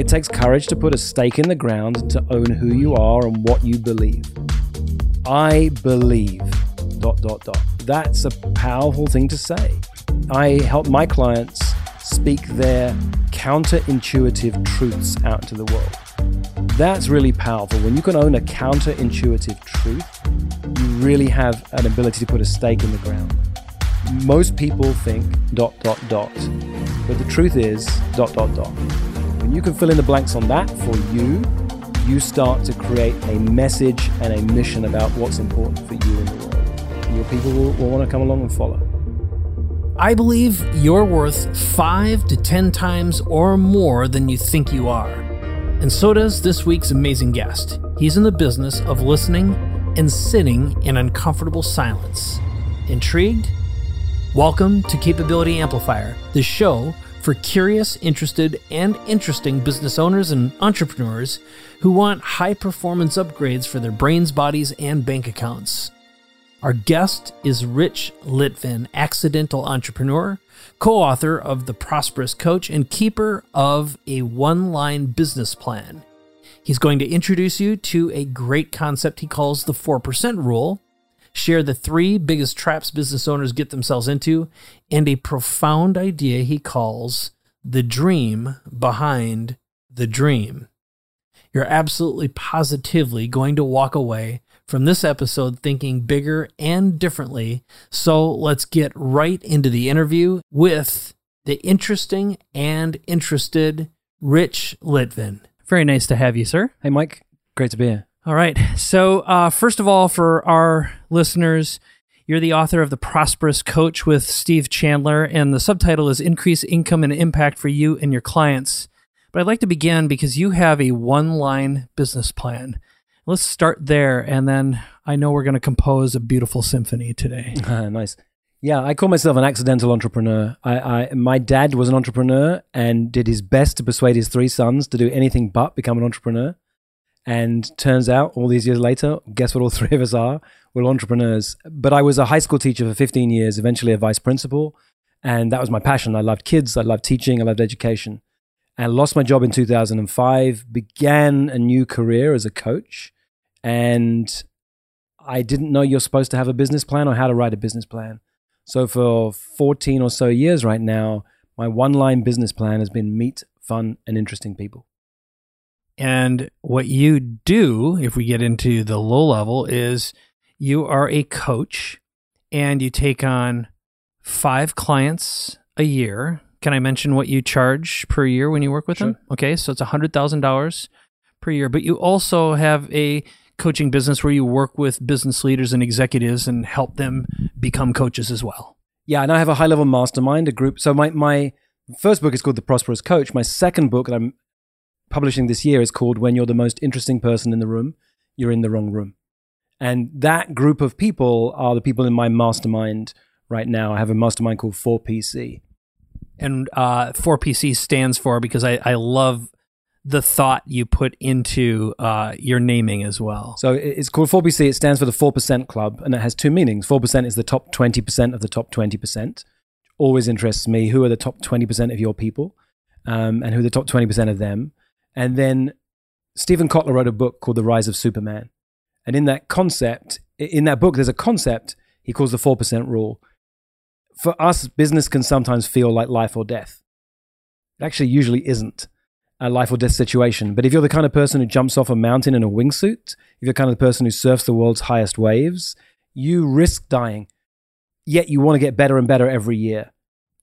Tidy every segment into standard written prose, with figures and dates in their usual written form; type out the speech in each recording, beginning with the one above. It takes courage to put a stake in the ground and to own who you are and what you believe. I believe, ... That's a powerful thing to say. I help my clients speak their counterintuitive truths out into the world. That's really powerful. When you can own a counterintuitive truth, you really have an ability to put a stake in the ground. Most people think ... But the truth is ... When you can fill in the blanks on that for you, you start to create a message and a mission about what's important for you in the world. And your people will want to come along and follow. I believe you're worth 5 to 10 times or more than you think you are. And so does this week's amazing guest. He's in the business of listening and sitting in uncomfortable silence. Intrigued? Welcome to Capability Amplifier, the show for curious, interested, and interesting business owners and entrepreneurs who want high-performance upgrades for their brains, bodies, and bank accounts. Our guest is Rich Litvin, accidental entrepreneur, co-author of The Prosperous Coach, and keeper of a one-line business plan. He's going to introduce you to a great concept he calls the 4% rule, share the 3 biggest traps business owners get themselves into, and a profound idea he calls the dream behind the dream. You're absolutely positively going to walk away from this episode thinking bigger and differently, so let's get right into the interview with the interesting and interested Rich Litvin. Very nice to have you, sir. Hey, Mike. Great to be here. All right. So first of all, for our listeners, you're the author of The Prosperous Coach with Steve Chandler, and the subtitle is Increase Income and Impact for You and Your Clients. But I'd like to begin because you have a one-line business plan. Let's start there, and then I know we're going to compose a beautiful symphony today. Nice. Yeah, I call myself an accidental entrepreneur. My dad was an entrepreneur and did his best to persuade his 3 sons to do anything but become an entrepreneur. And turns out, all these years later, guess what all 3 of us are? We're entrepreneurs. But I was a high school teacher for 15 years, eventually a vice principal. And that was my passion. I loved kids. I loved teaching. I loved education. I lost my job in 2005, began a new career as a coach. And I didn't know you're supposed to have a business plan or how to write a business plan. So for 14 or so years right now, my one-line business plan has been meet fun and interesting people. And what you do, if we get into the low level, is you are a coach and you take on 5 clients a year. Can I mention what you charge per year when you work with them? Okay, so it's $100,000 per year. But you also have a coaching business where you work with business leaders and executives and help them become coaches as well. Yeah, and I have a high-level mastermind, a group. So my first book is called The Prosperous Coach. My second book that I'm publishing this year is called When You're the Most Interesting Person in the Room, You're in the Wrong Room. And that group of people are the people in my mastermind right now. I have a mastermind called 4PC. And 4PC stands for, because I love the thought you put into your naming as well. So it's called 4PC. It stands for the 4% Club, and it has 2 meanings. 4% is the top 20% of the top 20%. Always interests me, who are the top 20% of your people and who are the top 20% of them? And then Stephen Kotler wrote a book called The Rise of Superman. And in that book, there's a concept he calls the 4% rule. For us, business can sometimes feel like life or death. It actually usually isn't a life or death situation. But if you're the kind of person who jumps off a mountain in a wingsuit, if you're the kind of person who surfs the world's highest waves, you risk dying. Yet you want to get better and better every year.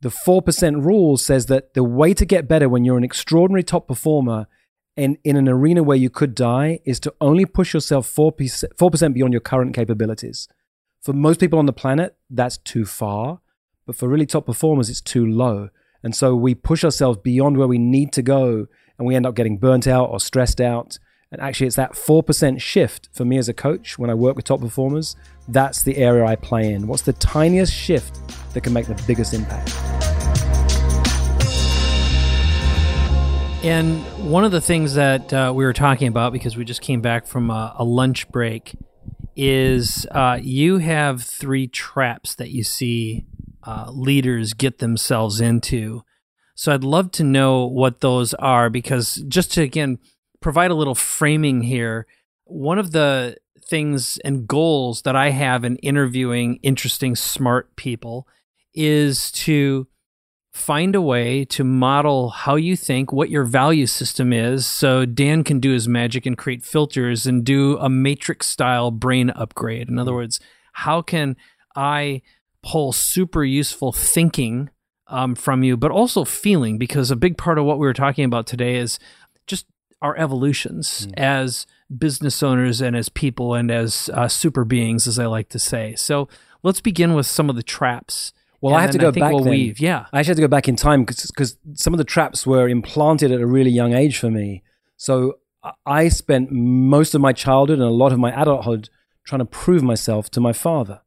The 4% rule says that the way to get better when you're an extraordinary top performer and in an arena where you could die is to only push yourself 4% beyond your current capabilities. For most people on the planet, that's too far. But for really top performers, it's too low. And so we push ourselves beyond where we need to go and we end up getting burnt out or stressed out. And actually, it's that 4% shift for me as a coach when I work with top performers. That's the area I play in. What's the tiniest shift that can make the biggest impact? And one of the things that we were talking about, because we just came back from a lunch break, is you have 3 traps that you see leaders get themselves into. So I'd love to know what those are, because just to, again, provide a little framing here, one of the things and goals that I have in interviewing interesting, smart people is to find a way to model how you think, what your value system is, so Dan can do his magic and create filters and do a matrix-style brain upgrade. In other words, how can I pull super useful thinking from you, but also feeling, because a big part of what we were talking about today is just our evolutions as business owners and as people and as super beings, as I like to say. So let's begin with some of the traps. Well, I have to go back. I actually have to go back in time, because some of the traps were implanted at a really young age for me. So I spent most of my childhood and a lot of my adulthood trying to prove myself to my father.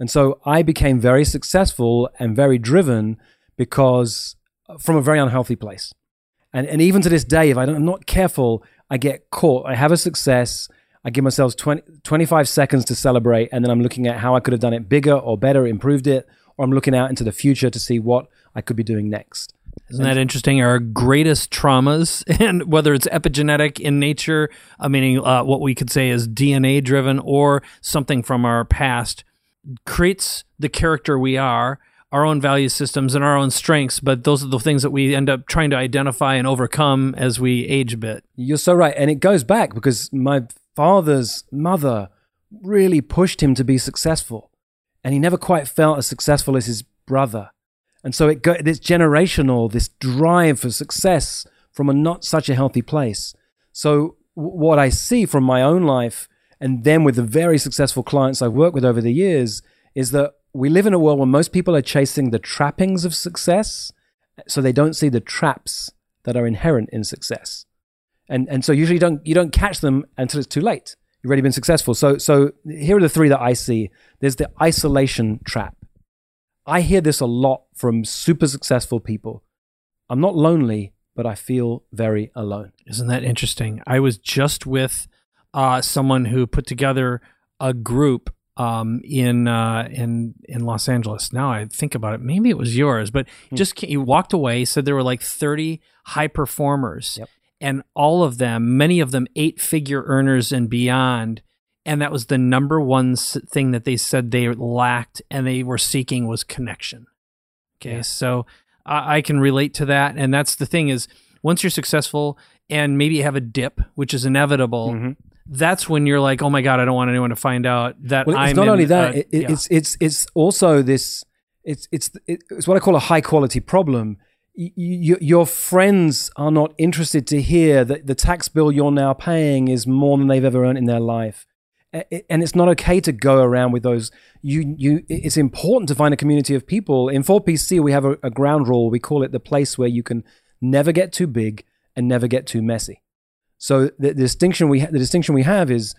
And so I became very successful and very driven because from a very unhealthy place. And even to this day, if I'm not careful, I get caught. I have a success. I give myself 25 seconds to celebrate. And then I'm looking at how I could have done it bigger or better, improved it. Or I'm looking out into the future to see what I could be doing next. Isn't that interesting? Our greatest traumas, and whether it's epigenetic in nature, meaning what we could say is DNA driven, or something from our past, creates the character we are, our own value systems and our own strengths. But those are the things that we end up trying to identify and overcome as we age a bit. You're so right. And it goes back because my father's mother really pushed him to be successful. And he never quite felt as successful as his brother. And so it's generational, this drive for success from a not such a healthy place. So what I see from my own life, and then with the very successful clients I've worked with over the years, is that we live in a world where most people are chasing the trappings of success, so they don't see the traps that are inherent in success. And so usually you don't catch them until it's too late. You've already been successful. So here are the three that I see. There's the isolation trap. I hear this a lot from super successful people. I'm not lonely, but I feel very alone. Isn't that interesting? I was just with someone who put together a group in Los Angeles. Now I think about it, maybe it was yours, but he walked away, said there were like 30 high performers. Yep. And all of them, many of them 8-figure earners and beyond. And that was the number one thing that they said they lacked and they were seeking was connection. Okay. Yeah. So I can relate to that. And that's the thing is once you're successful and maybe you have a dip, which is inevitable, that's when you're like, oh my God, I don't want anyone to find out that I'm It's not only that, it's also this, it's what I call a high quality problem. Your friends are not interested to hear that the tax bill you're now paying is more than they've ever earned in their life. And it's not okay to go around with those. It's important to find a community of people. In 4PC, we have a ground rule. We call it the place where you can never get too big and never get too messy. So the distinction we have is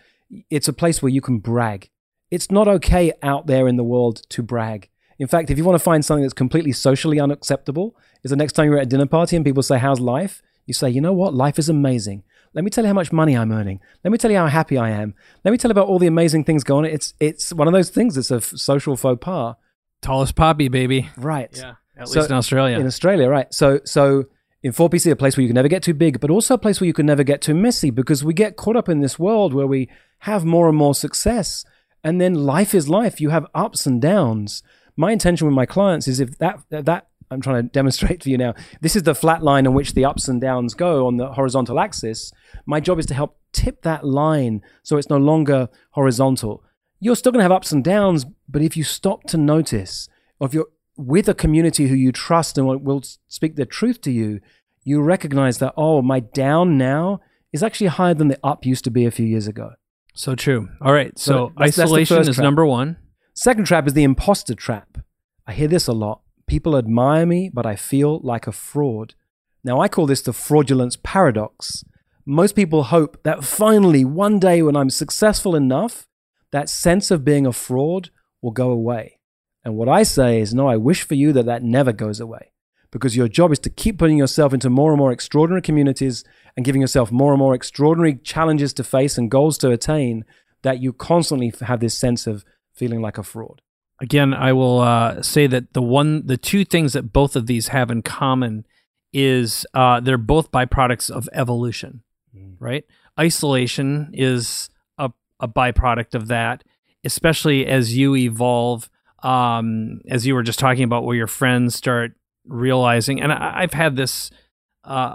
it's a place where you can brag. It's not okay out there in the world to brag. In fact, if you want to find something that's completely socially unacceptable, is the next time you're at a dinner party and people say, how's life? You say, you know what? Life is amazing. Let me tell you how much money I'm earning. Let me tell you how happy I am. Let me tell you about all the amazing things going on. It's one of those things that's a social faux pas. Tallest poppy, baby. Right. Yeah. At least in Australia. In Australia, right. So in 4PC, a place where you can never get too big, but also a place where you can never get too messy, because we get caught up in this world where we have more and more success. And then life is life. You have ups and downs. My intention with my clients is if that I'm trying to demonstrate for you now, this is the flat line on which the ups and downs go on the horizontal axis. My job is to help tip that line so it's no longer horizontal. You're still going to have ups and downs, but if you stop to notice, or if you're with a community who you trust and will speak the truth to you, you recognize that, oh, my down now is actually higher than the up used to be a few years ago. So true. All right. So isolation is number one. Second trap is the imposter trap. I hear this a lot. People admire me, but I feel like a fraud. Now, I call this the fraudulence paradox. Most people hope that finally, one day when I'm successful enough, that sense of being a fraud will go away. And what I say is, no, I wish for you that never goes away, because your job is to keep putting yourself into more and more extraordinary communities and giving yourself more and more extraordinary challenges to face and goals to attain, that you constantly have this sense of feeling like a fraud. Again, I will say that the two things that both of these have in common is they're both byproducts of evolution, right? Isolation is a byproduct of that, especially as you evolve, as you were just talking about, where your friends start realizing, and I've had this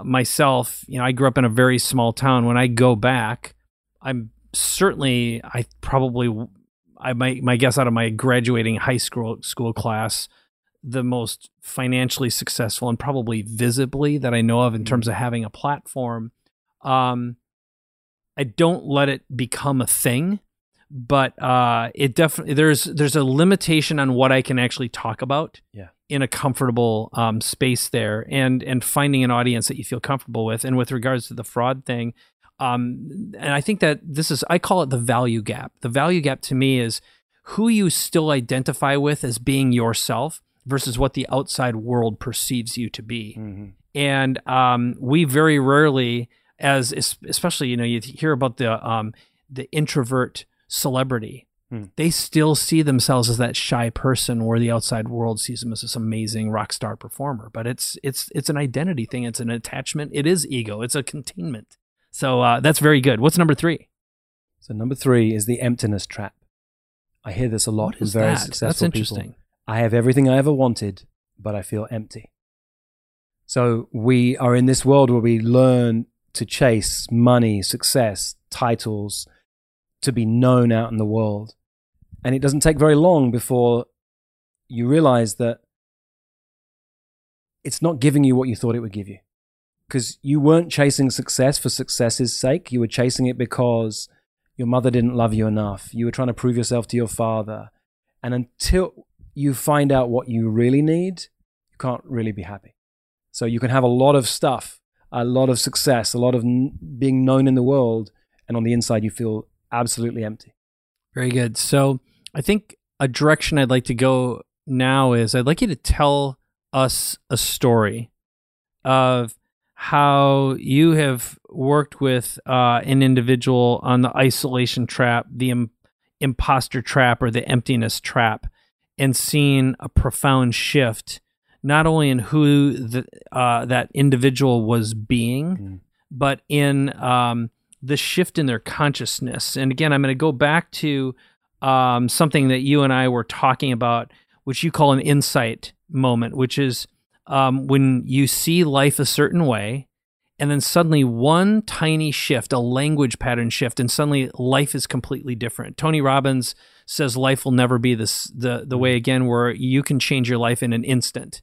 myself, you know, I grew up in a very small town. When I go back, I'm certainly, I probably, I might, my guess out of my graduating high school class, the most financially successful and probably visibly that I know of in terms of having a platform. I don't let it become a thing, but it definitely, there's a limitation on what I can actually talk about in a comfortable space there, and finding an audience that you feel comfortable with. And with regards to the fraud thing, and I think that this is, I call it the value gap. The value gap to me is who you still identify with as being yourself versus what the outside world perceives you to be. Mm-hmm. And we very rarely, as especially, you know, you hear about the introvert celebrity. They still see themselves as that shy person, where the outside world sees them as this amazing rock star performer. But it's an identity thing. It's an attachment. It is ego. It's a containment. So that's very good. What's number three? So number three is the emptiness trap. I hear this a lot from very successful people. That's interesting. I have everything I ever wanted, but I feel empty. So we are in this world where we learn to chase money, success, titles, to be known out in the world. And it doesn't take very long before you realize that it's not giving you what you thought it would give you. Because you weren't chasing success for success's sake. You were chasing it because your mother didn't love you enough. You were trying to prove yourself to your father. And until you find out what you really need, you can't really be happy. So you can have a lot of stuff, a lot of success, a lot of being known in the world, and on the inside you feel absolutely empty. Very good. So I think a direction I'd like to go now is I'd like you to tell us a story of how you have worked with an individual on the isolation trap, the imposter trap, or the emptiness trap, and seen a profound shift, not only in who that individual was being, but in the shift in their consciousness. And again, I'm going to go back to something that you and I were talking about, which you call an insight moment, which is when you see life a certain way, and then suddenly one tiny shift, a language pattern shift, and suddenly life is completely different. Tony Robbins says life will never be this, the way again, where you can change your life in an instant.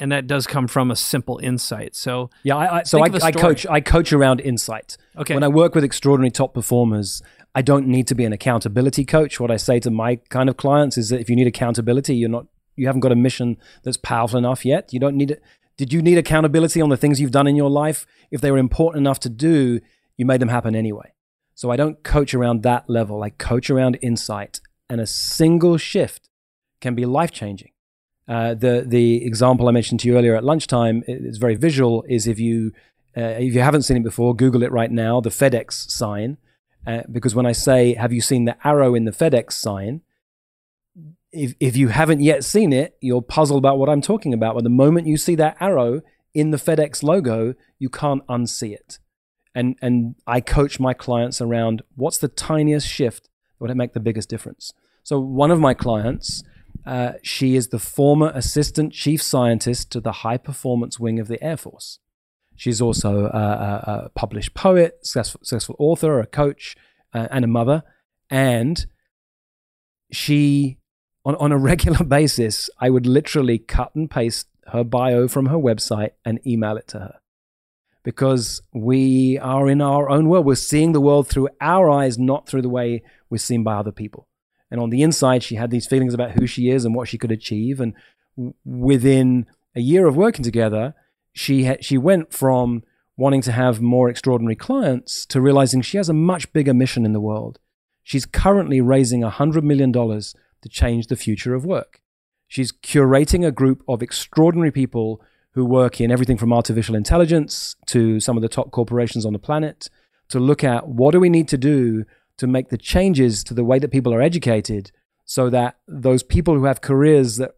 And that does come from a simple insight. So yeah, I coach around insight. Okay. When I work with extraordinary top performers, I don't need to be an accountability coach. What I say to my kind of clients is that if you need accountability, you haven't got a mission that's powerful enough yet. You don't need it. Did you need accountability on the things you've done in your life? If they were important enough to do, you made them happen anyway. So I don't coach around that level. I coach around insight, and a single shift can be life-changing. The example I mentioned to you earlier at lunchtime, it's very visual, is if you haven't seen it before, Google it right now, the FedEx sign, because when I say, have you seen the arrow in the FedEx sign? If you haven't yet seen it, you're puzzled about what I'm talking about. But the moment you see that arrow in the FedEx logo, you can't unsee it. And I coach my clients around what's the tiniest shift that would make the biggest difference. So one of my clients, she is the former assistant chief scientist to the high performance wing of the Air Force. She's also a published poet, successful author, a coach, and a mother. And she... On a regular basis, I would literally cut and paste her bio from her website and email it to her, because we are in our own world. We're seeing the world through our eyes, not through the way we're seen by other people. And on the inside, she had these feelings about who she is and what she could achieve. And within a year of working together, she went from wanting to have more extraordinary clients to realizing she has a much bigger mission in the world. She's currently raising $100 million to change the future of work. She's curating a group of extraordinary people who work in everything from artificial intelligence to some of the top corporations on the planet, to look at what do we need to do to make the changes to the way that people are educated, so that those people who have careers that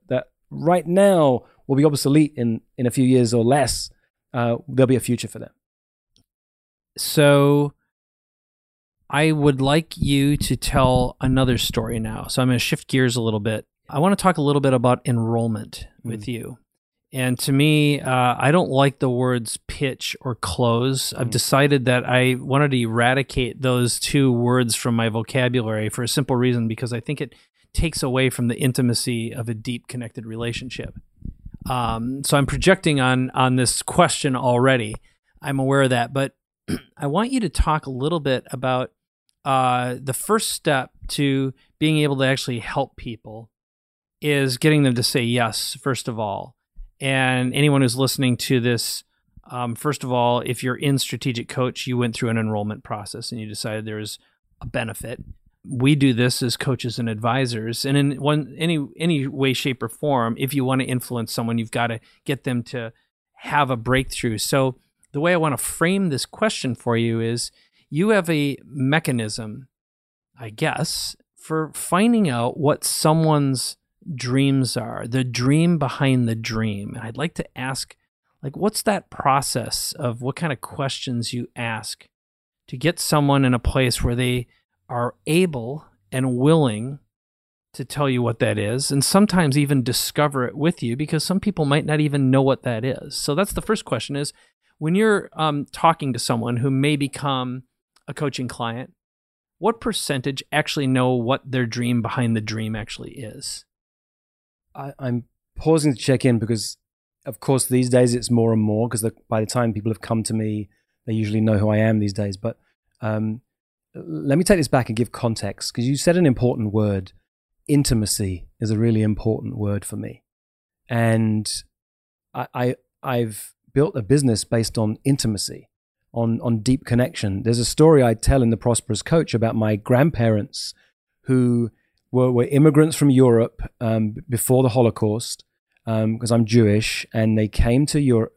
right now will be obsolete in a few years or less, there'll be a future for them. So I would like you to tell another story now. So I'm going to shift gears a little bit. I want to talk a little bit about enrollment with you. And to me, I don't like the words pitch or close. I've decided that I wanted to eradicate those two words from my vocabulary for a simple reason, because I think it takes away from the intimacy of a deep connected relationship. So I'm projecting on this question already. I'm aware of that, but I want you to talk a little bit about the first step to being able to actually help people is getting them to say yes, first of all. And anyone who's listening to this, first of all, if you're in Strategic Coach, you went through an enrollment process and you decided there's a benefit. We do this as coaches and advisors. And in any way, shape, or form, if you want to influence someone, you've got to get them to have a breakthrough. So the way I want to frame this question for you is you have a mechanism, I guess, for finding out what someone's dreams are, the dream behind the dream. And I'd like to ask, like, what's that process of what kind of questions you ask to get someone in a place where they are able and willing to tell you what that is, and sometimes even discover it with you, because some people might not even know what that is. So that's the first question, is when you're talking to someone who may become a coaching client, what percentage actually know what their dream behind the dream actually is? I'm pausing to check in because, of course, these days it's more and more, because by the time people have come to me, they usually know who I am these days. But let me take this back and give context, because you said an important word. Intimacy is a really important word for me. And I've built a business based on intimacy, on deep connection. There's a story I tell in The Prosperous Coach about my grandparents who were immigrants from Europe before the Holocaust, because I'm Jewish, and they came to Europe,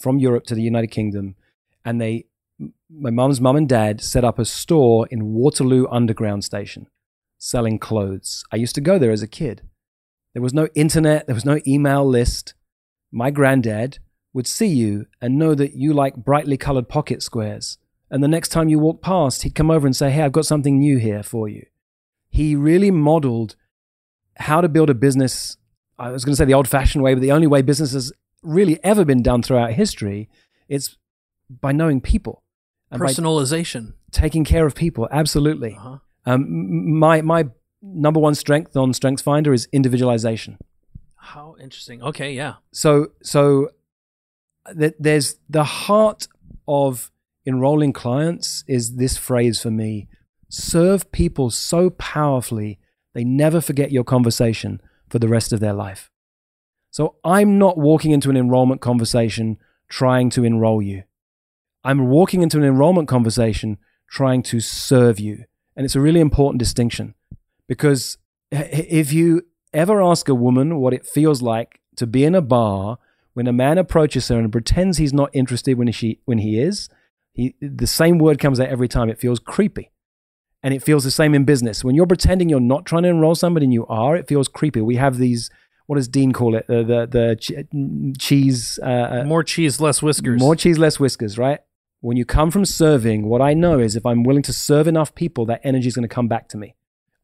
from Europe to the United Kingdom, and my mum's mum and dad set up a store in Waterloo Underground Station selling clothes. I used to go there as a kid. There was no internet, there was no email list. My granddad would see you and know that you like brightly colored pocket squares, and the next time you walked past, he'd come over and say, "Hey, I've got something new here for you." He really modeled how to build a business. I was going to say the old-fashioned way, but the only way business has really ever been done throughout history, it's by knowing people. And personalization. Taking care of people, absolutely. Uh-huh. My number one strength on StrengthsFinder is individualization. How interesting. Okay, yeah. So there's the heart of enrolling clients is this phrase for me: serve people so powerfully, they never forget your conversation for the rest of their life. So I'm not walking into an enrollment conversation trying to enroll you. I'm walking into an enrollment conversation trying to serve you. And it's a really important distinction, because if you ever ask a woman what it feels like to be in a bar when a man approaches her and pretends he's not interested when he is, the same word comes out every time. It feels creepy. And it feels the same in business. When you're pretending you're not trying to enroll somebody and you are, it feels creepy. We have these, what does Dean call it? The cheese. More cheese, less whiskers. More cheese, less whiskers, right? When you come from serving, what I know is if I'm willing to serve enough people, that energy is going to come back to me.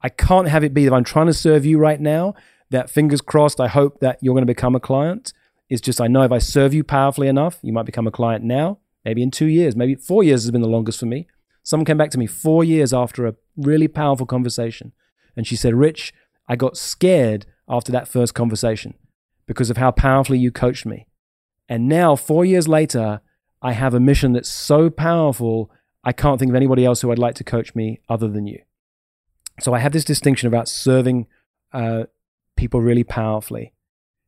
I can't have it be that I'm trying to serve you right now, that fingers crossed, I hope that you're going to become a client. It's just, I know if I serve you powerfully enough, you might become a client now, maybe in 2 years, maybe 4 years has been the longest for me. Someone came back to me 4 years after a really powerful conversation. And she said, "Rich, I got scared after that first conversation because of how powerfully you coached me. And now 4 years later, I have a mission that's so powerful, I can't think of anybody else who I'd like to coach me other than you." So I have this distinction about serving people really powerfully.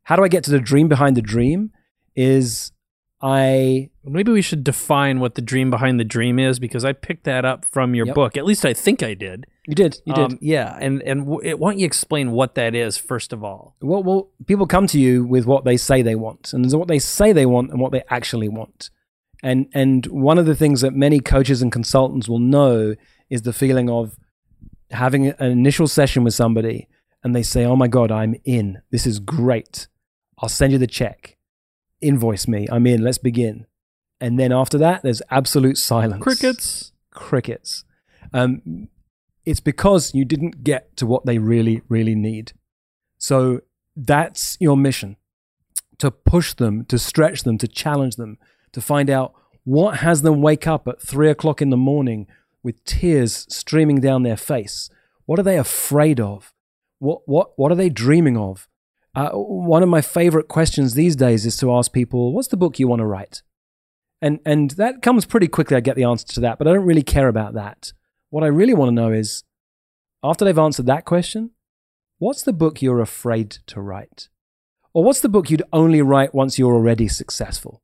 How do I get to the dream behind the dream? Maybe we should define what the dream behind the dream is, because I picked that up from your book. At least I think I did. You did. Yeah, and why don't you explain what that is, first of all? Well, people come to you with what they say they want, and there's what they say they want and what they actually want. And one of the things that many coaches and consultants will know is the feeling of having an initial session with somebody and they say, "Oh my God, I'm in. This is great. I'll send you the check. Invoice me. I'm in. Let's begin." And then after that, there's absolute silence. Crickets. Crickets. It's because you didn't get to what they really, really need. So that's your mission, to push them, to stretch them, to challenge them, to find out what has them wake up at 3 o'clock in the morning with tears streaming down their face. What are they afraid of? What are they dreaming of? One of my favorite questions these days is to ask people, what's the book you want to write? And that comes pretty quickly, I get the answer to that, but I don't really care about that. What I really want to know is, after they've answered that question, what's the book you're afraid to write? Or what's the book you'd only write once you're already successful?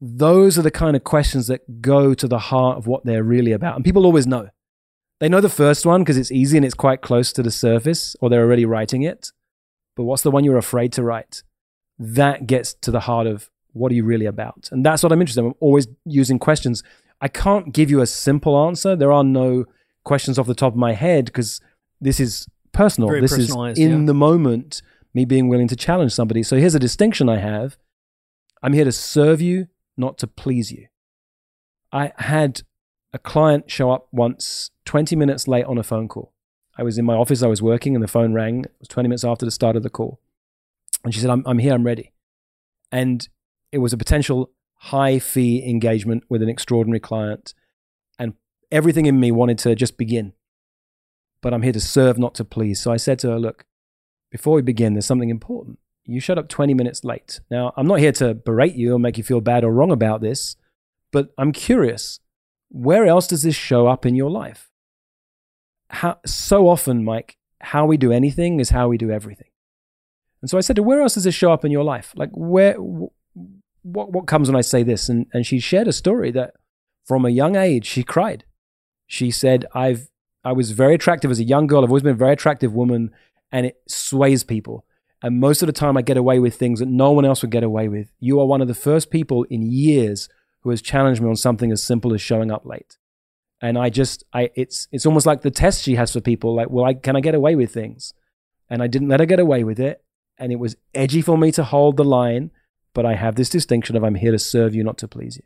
Those are the kind of questions that go to the heart of what they're really about. And people always know. They know the first one because it's easy and it's quite close to the surface, or they're already writing it. But what's the one you're afraid to write? That gets to the heart of what are you really about? And that's what I'm interested in. I'm always using questions. I can't give you a simple answer. There are no questions off the top of my head because this is personal. This is in the moment, me being willing to challenge somebody. So here's a distinction I have. I'm here to serve you, not to please you. I had a client show up once 20 minutes late on a phone call. I was in my office, I was working, and the phone rang. It was 20 minutes after the start of the call. And she said, I'm here, I'm ready. And it was a potential high fee engagement with an extraordinary client. And everything in me wanted to just begin. But I'm here to serve, not to please. So I said to her, look, before we begin, there's something important. You showed up 20 minutes late. Now, I'm not here to berate you or make you feel bad or wrong about this, but I'm curious, where else does this show up in your life? So often, Mike, how we do anything is how we do everything. And so I said to her, where else does this show up in your life? Like, what comes when I say this? And she shared a story that from a young age, she cried. She said, I was very attractive as a young girl. I've always been a very attractive woman, and it sways people. And most of the time I get away with things that no one else would get away with. You are one of the first people in years who has challenged me on something as simple as showing up late. And it's almost like the test she has for people, like, well, can I get away with things? And I didn't let her get away with it. And it was edgy for me to hold the line, but I have this distinction of I'm here to serve you, not to please you.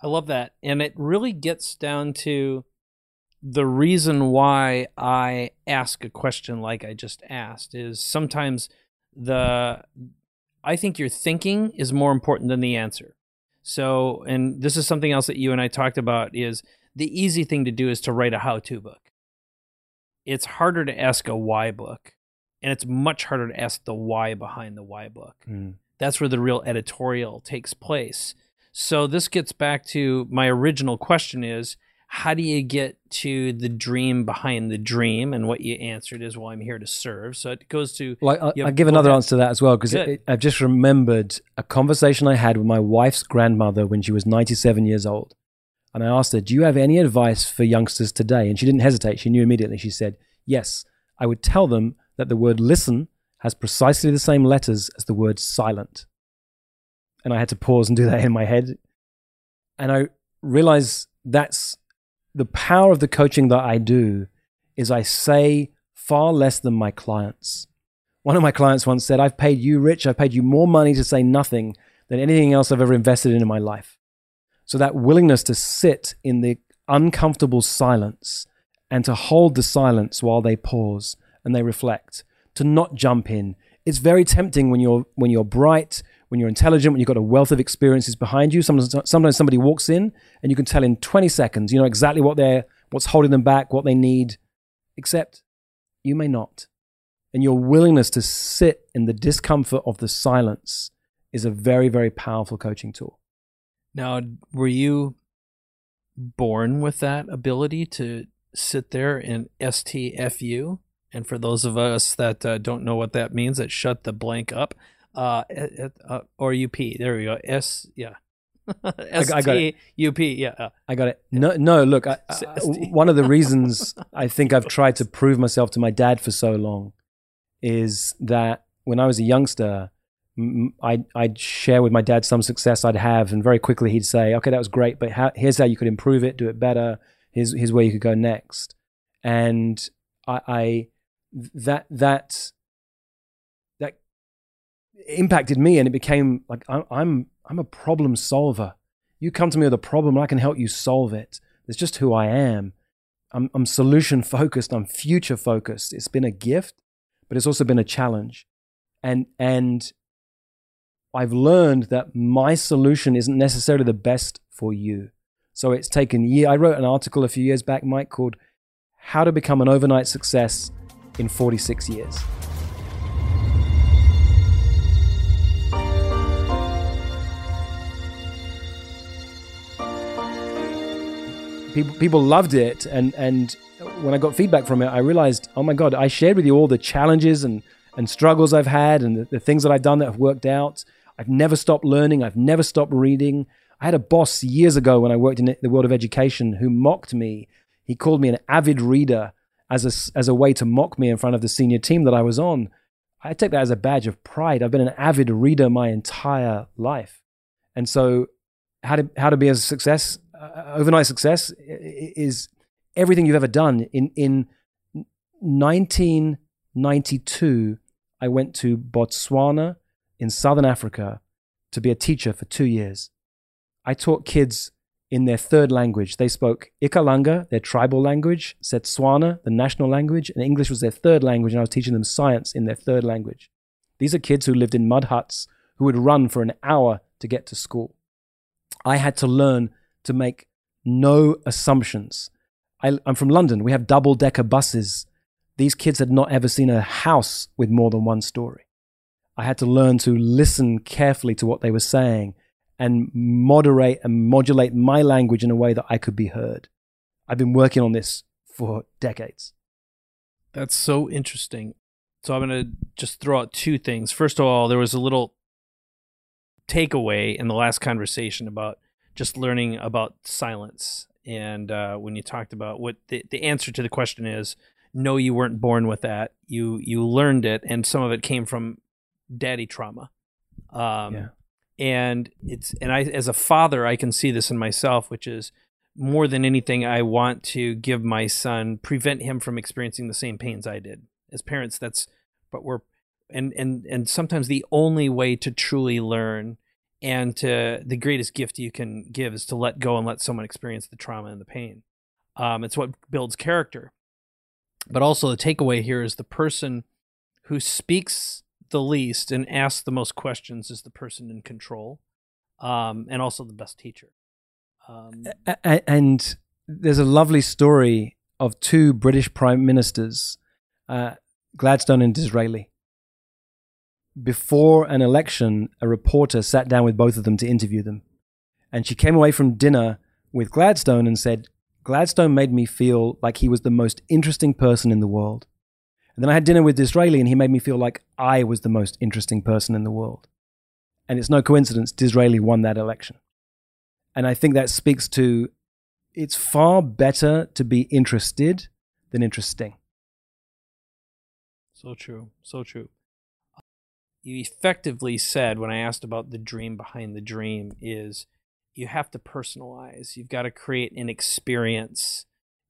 I love that. And it really gets down to the reason why I ask a question like I just asked is sometimes I think your thinking is more important than the answer. So, and this is something else that you and I talked about, is the easy thing to do is to write a how-to book. It's harder to ask a why book, and it's much harder to ask the why behind the why book. Mm. That's where the real editorial takes place. So this gets back to my original question is, how do you get to the dream behind the dream? And what you answered is, well, I'm here to serve. So it goes to... Well, I'll give another answer to that as well, because I've just remembered a conversation I had with my wife's grandmother when she was 97 years old. And I asked her, do you have any advice for youngsters today? And she didn't hesitate. She knew immediately. She said, yes, I would tell them that the word listen has precisely the same letters as the word silent. And I had to pause and do that in my head. And I realized that's... the power of the coaching that I do is I say far less than my clients. One of my clients once said, I've paid you, Rich, I've paid you more money to say nothing than anything else I've ever invested in my life. So that willingness to sit in the uncomfortable silence and to hold the silence while they pause and they reflect, to not jump in. It's very tempting when you're bright, when you're intelligent, when you've got a wealth of experiences behind you. Sometimes somebody walks in and you can tell in 20 seconds, you know exactly what's holding them back, what they need, except you may not. And your willingness to sit in the discomfort of the silence is a very, very powerful coaching tool. Now, were you born with that ability to sit there in STFU? And for those of us that don't know what that means, that shut the blank up. Or UP. There we go. S. Yeah. S-T-U-P. Yeah. I got it. No. Look, one of the reasons I think I've tried to prove myself to my dad for so long is that when I was a youngster, I'd share with my dad some success I'd have, and very quickly he'd say, "Okay, that was great, but here's how you could improve it, do it better. Here's where you could go next." And that impacted me, and it became like I'm a problem solver. You come to me with a problem and I can help you solve it. It's just who I am. I'm solution focused. I'm future focused. It's been a gift, but it's also been a challenge. And I've learned that my solution isn't necessarily the best for you. So it's taken years. I wrote an article a few years back, Mike, called How to Become an Overnight Success in 46 Years. People loved it, and when I got feedback from it, I realized, oh my God, I shared with you all the challenges and struggles I've had and the things that I've done that have worked out. I've never stopped learning. I've never stopped reading. I had a boss years ago when I worked in the world of education who mocked me. He called me an avid reader as a way to mock me in front of the senior team that I was on. I take that as a badge of pride. I've been an avid reader my entire life. And so how to be a success, overnight success, is everything you've ever done. In 1992, I went to Botswana in Southern Africa to be a teacher for 2 years. I taught kids in their third language. They spoke Ikalanga, their tribal language, Setswana, the national language, and English was their third language, and I was teaching them science in their third language. These are kids who lived in mud huts who would run for an hour to get to school. I had to learn to make no assumptions. I'm from London. We have double-decker buses. These kids had not ever seen a house with more than one story. I had to learn to listen carefully to what they were saying and moderate and modulate my language in a way that I could be heard. I've been working on this for decades. That's so interesting. So I'm going to just throw out two things. First of all, there was a little takeaway in the last conversation about just learning about silence. And when you talked about what the answer to the question is, no, you weren't born with that. You learned it, and some of it came from daddy trauma. Yeah. And I, as a father, I can see this in myself, which is more than anything, I want to give my son, prevent him from experiencing the same pains I did. As parents, and sometimes the only way to truly learn and to the greatest gift you can give is to let go and let someone experience the trauma and the pain. It's what builds character. But also the takeaway here is the person who speaks the least and asks the most questions is the person in control, and also the best teacher. And there's a lovely story of two British prime ministers, Gladstone and Disraeli. Before an election, a reporter sat down with both of them to interview them. And she came away from dinner with Gladstone and said, Gladstone made me feel like he was the most interesting person in the world. And then I had dinner with Disraeli and he made me feel like I was the most interesting person in the world. And it's no coincidence Disraeli won that election. And I think that speaks to, it's far better to be interested than interesting. So true. So true. You effectively said, when I asked about the dream behind the dream, is you have to personalize. You've got to create an experience.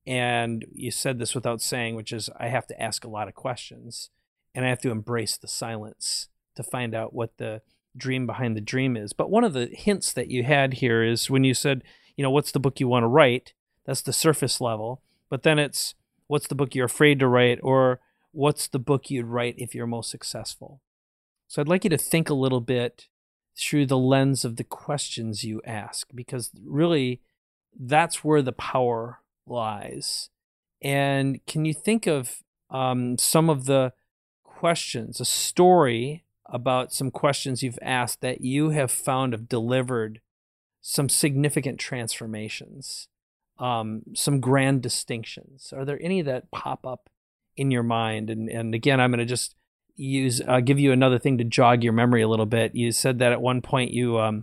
And you said this without saying, which is I have to ask a lot of questions and I have to embrace the silence to find out what the dream behind the dream is. But one of the hints that you had here is when you said, you know, what's the book you want to write? That's the surface level. But then it's what's the book you're afraid to write, or what's the book you'd write if you're most successful? So I'd like you to think a little bit through the lens of the questions you ask, because really that's where the power lies. And can you think of some of the questions, a story about some questions you've asked that you have found have delivered some significant transformations, some grand distinctions? Are there any that pop up in your mind? And again, I'm going to just give you another thing to jog your memory a little bit. You said that at one point you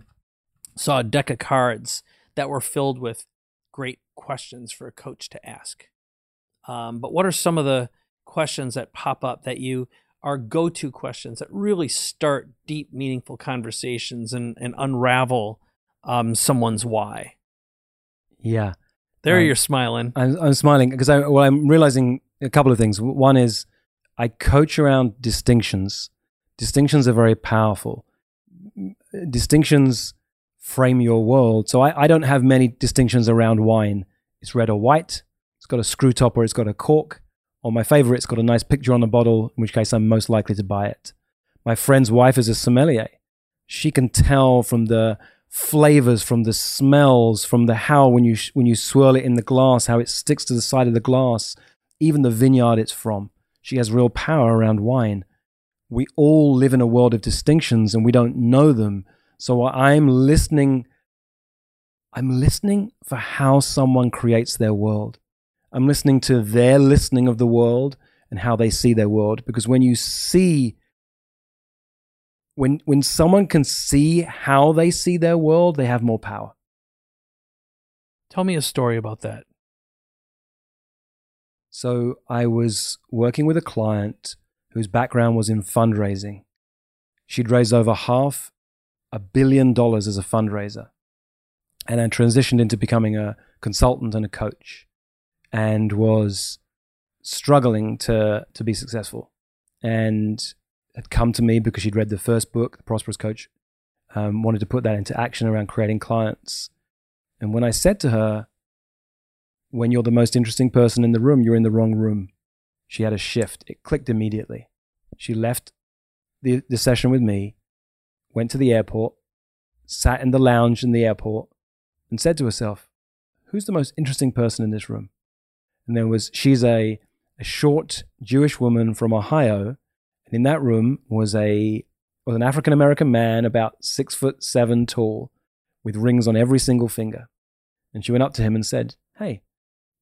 saw a deck of cards that were filled with great questions for a coach to ask. But what are some of the questions that pop up that you are go-to questions that really start deep, meaningful conversations and unravel someone's why? Yeah. There you're smiling. I'm smiling because I'm realizing a couple of things. One is, I coach around distinctions. Distinctions are very powerful. Distinctions frame your world. So I don't have many distinctions around wine. It's red or white. It's got a screw top or it's got a cork. Or my favorite, it's got a nice picture on the bottle, in which case I'm most likely to buy it. My friend's wife is a sommelier. She can tell from the flavors, from the smells, from the how when you swirl it in the glass, how it sticks to the side of the glass, even the vineyard it's from. She has real power around wine. We all live in a world of distinctions and we don't know them. So I'm listening for how someone creates their world. I'm listening to their listening of the world and how they see their world. Because when you see, when someone can see how they see their world, they have more power. Tell me a story about that. So I was working with a client whose background was in fundraising. She'd raised over $500 million as a fundraiser and then transitioned into becoming a consultant and a coach and was struggling to be successful, and had come to me because she'd read the first book, The Prosperous Coach, wanted to put that into action around creating clients. And when I said to her, when you're the most interesting person in the room, you're in the wrong room, she had a shift. It clicked immediately. She left the session with me, went to the airport, sat in the lounge in the airport, and said to herself, who's the most interesting person in this room? And she's a short Jewish woman from Ohio, and in that room was an African-American man about 6'7" tall with rings on every single finger. And she went up to him and said, hey,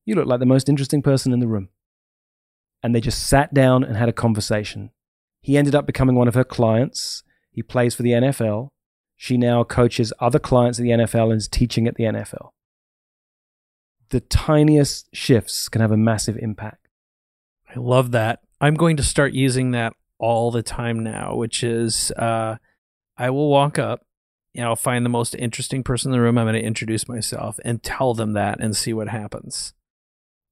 you look like the most interesting person in the room. And they just sat down and had a conversation. He ended up becoming one of her clients. He plays for the NFL. She now coaches other clients at the NFL and is teaching at the NFL. The tiniest shifts can have a massive impact. I love that. I'm going to start using that all the time now, which is I will walk up and I'll find the most interesting person in the room. I'm going to introduce myself and tell them that and see what happens.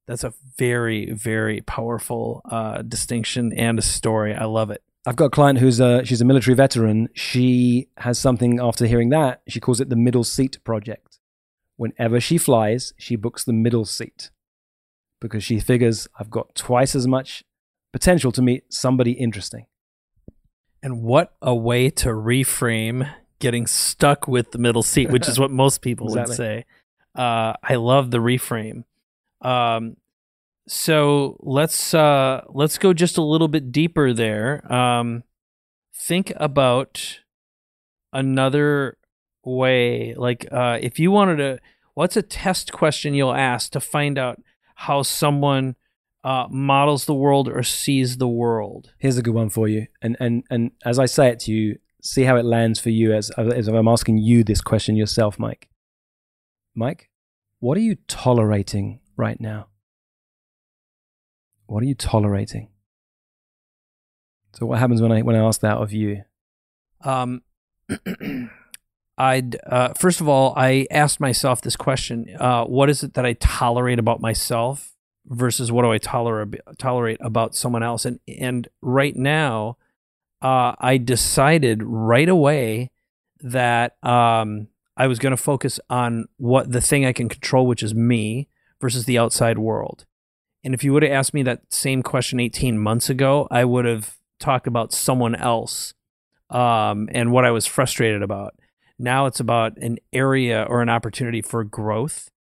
That's a very, very powerful distinction and a story. I love it. I've got a client she's a military veteran. She has something after hearing that. She calls it the middle seat project. Whenever she flies, she books the middle seat because she figures I've got twice as much potential to meet somebody interesting. And what a way to reframe getting stuck with the middle seat, which is what most people exactly. would say. I love the reframe. So let's go just a little bit deeper there. Think about another way, like if you wanted to, what's a test question you'll ask to find out how someone models the world or sees the world? Here's a good one for you. And as I say it to you, see how it lands for you as I'm asking you this question yourself, Mike. Mike, what are you tolerating right now? What are you tolerating? So what happens when I ask that of you? First of all, I asked myself this question. What is it that I tolerate about myself versus what do I tolerate about someone else? And right now, I decided right away that I was going to focus on the thing I can control, which is me, versus the outside world. And if you would have asked me that same question 18 months ago, I would have talked about someone else and what I was frustrated about. Now it's about an area or an opportunity for growth.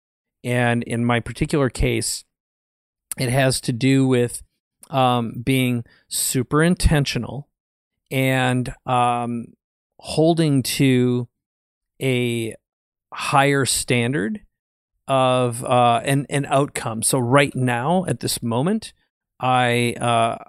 And in my particular case, it has to do with being super intentional and holding to a higher standard of an outcome. So right now at this moment, I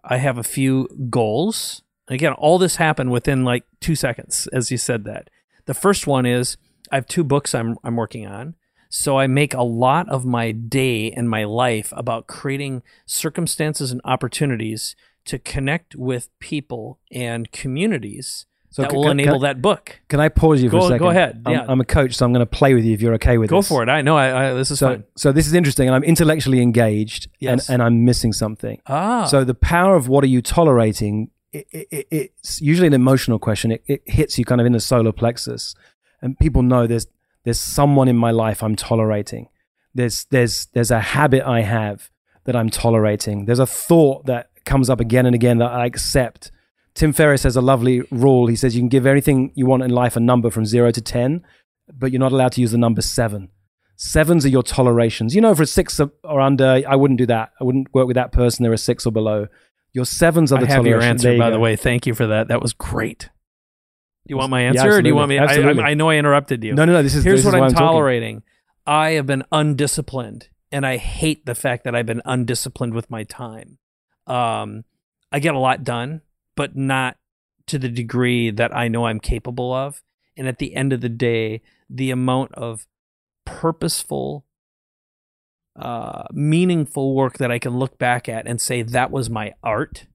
have a few goals. Again, all this happened within like 2 seconds as you said that. The first one is I have 2 books I'm working on. So I make a lot of my day and my life about creating circumstances and opportunities to connect with people and communities that will enable that book. Can I pause you for a second? Go ahead. Yeah. I'm a coach, so I'm going to play with you if you're okay with this. Go for it. I know. This is fine. So this is interesting, and I'm intellectually engaged, yes. and I'm missing something. So the power of what are you tolerating, it's usually an emotional question. It hits you kind of in the solar plexus. and people know there's someone in my life I'm tolerating. There's a habit I have that I'm tolerating. There's a thought that comes up again and again that I accept. Tim Ferriss has a lovely rule. He says you can give everything you want in life a number from 0 to 10, but you're not allowed to use the number 7. 7s are your tolerations. You know, for a 6 or under, I wouldn't do that. I wouldn't work with that person. They're a 6 or below. Your 7s are the tolerations. I have your answer, by the way. Thank you for that. That was great. You want my answer, or do you want me? I know I interrupted you. No. Here's what I'm tolerating. I have been undisciplined, and I hate the fact that I've been undisciplined with my time. I get a lot done, but not to the degree that I know I'm capable of. And at the end of the day, the amount of purposeful, meaningful work that I can look back at and say that was my art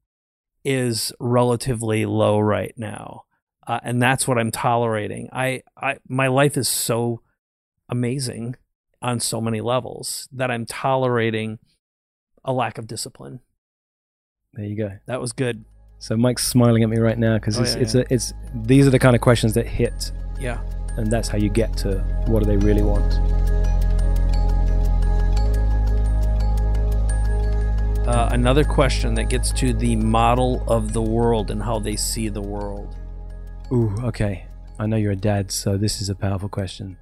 is relatively low right now. And that's what I'm tolerating. My life is so amazing on so many levels that I'm tolerating a lack of discipline. There you go. That was good. So Mike's smiling at me right now because these are the kind of questions that hit. Yeah. And that's how you get to what do they really want. Another question that gets to the model of the world and how they see the world. Ooh, okay. I know you're a dad, so this is a powerful question.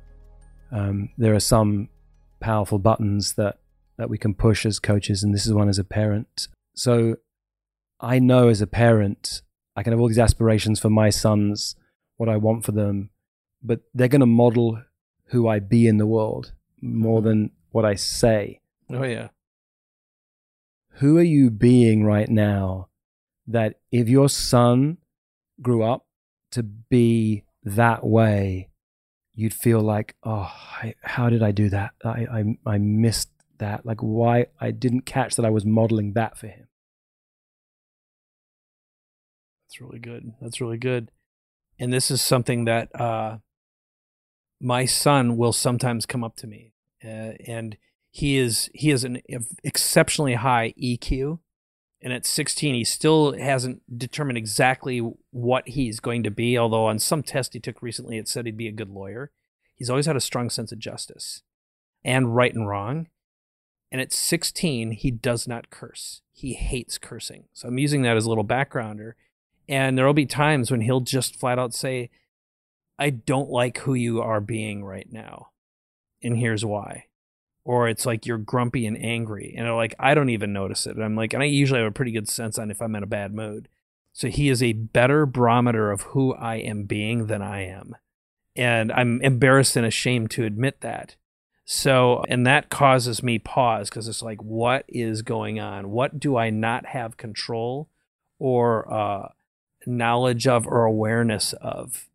There are some powerful buttons that we can push as coaches, and this is one as a parent. So I know as a parent, I can have all these aspirations for my sons, what I want for them, but they're going to model who I be in the world more than what I say. Oh, yeah. Who are you being right now that if your son grew up to be that way, you'd feel like, how did I do that? I missed that. Like, why I didn't catch that I was modeling that for him. That's really good. And this is something that my son will sometimes come up to me, and he is an exceptionally high EQ. And at 16, he still hasn't determined exactly what he's going to be, although on some test he took recently, it said he'd be a good lawyer. He's always had a strong sense of justice and right and wrong. And at 16, he does not curse. He hates cursing. So I'm using that as a little backgrounder. And there'll be times when he'll just flat out say, I don't like who you are being right now, and here's why. Or it's like you're grumpy and angry. And they're like, I don't even notice it. And I'm like, and I usually have a pretty good sense on if I'm in a bad mood. So he is a better barometer of who I am being than I am. And I'm embarrassed and ashamed to admit that. So, and that causes me pause because it's like, what is going on? What do I not have control or knowledge of or awareness of?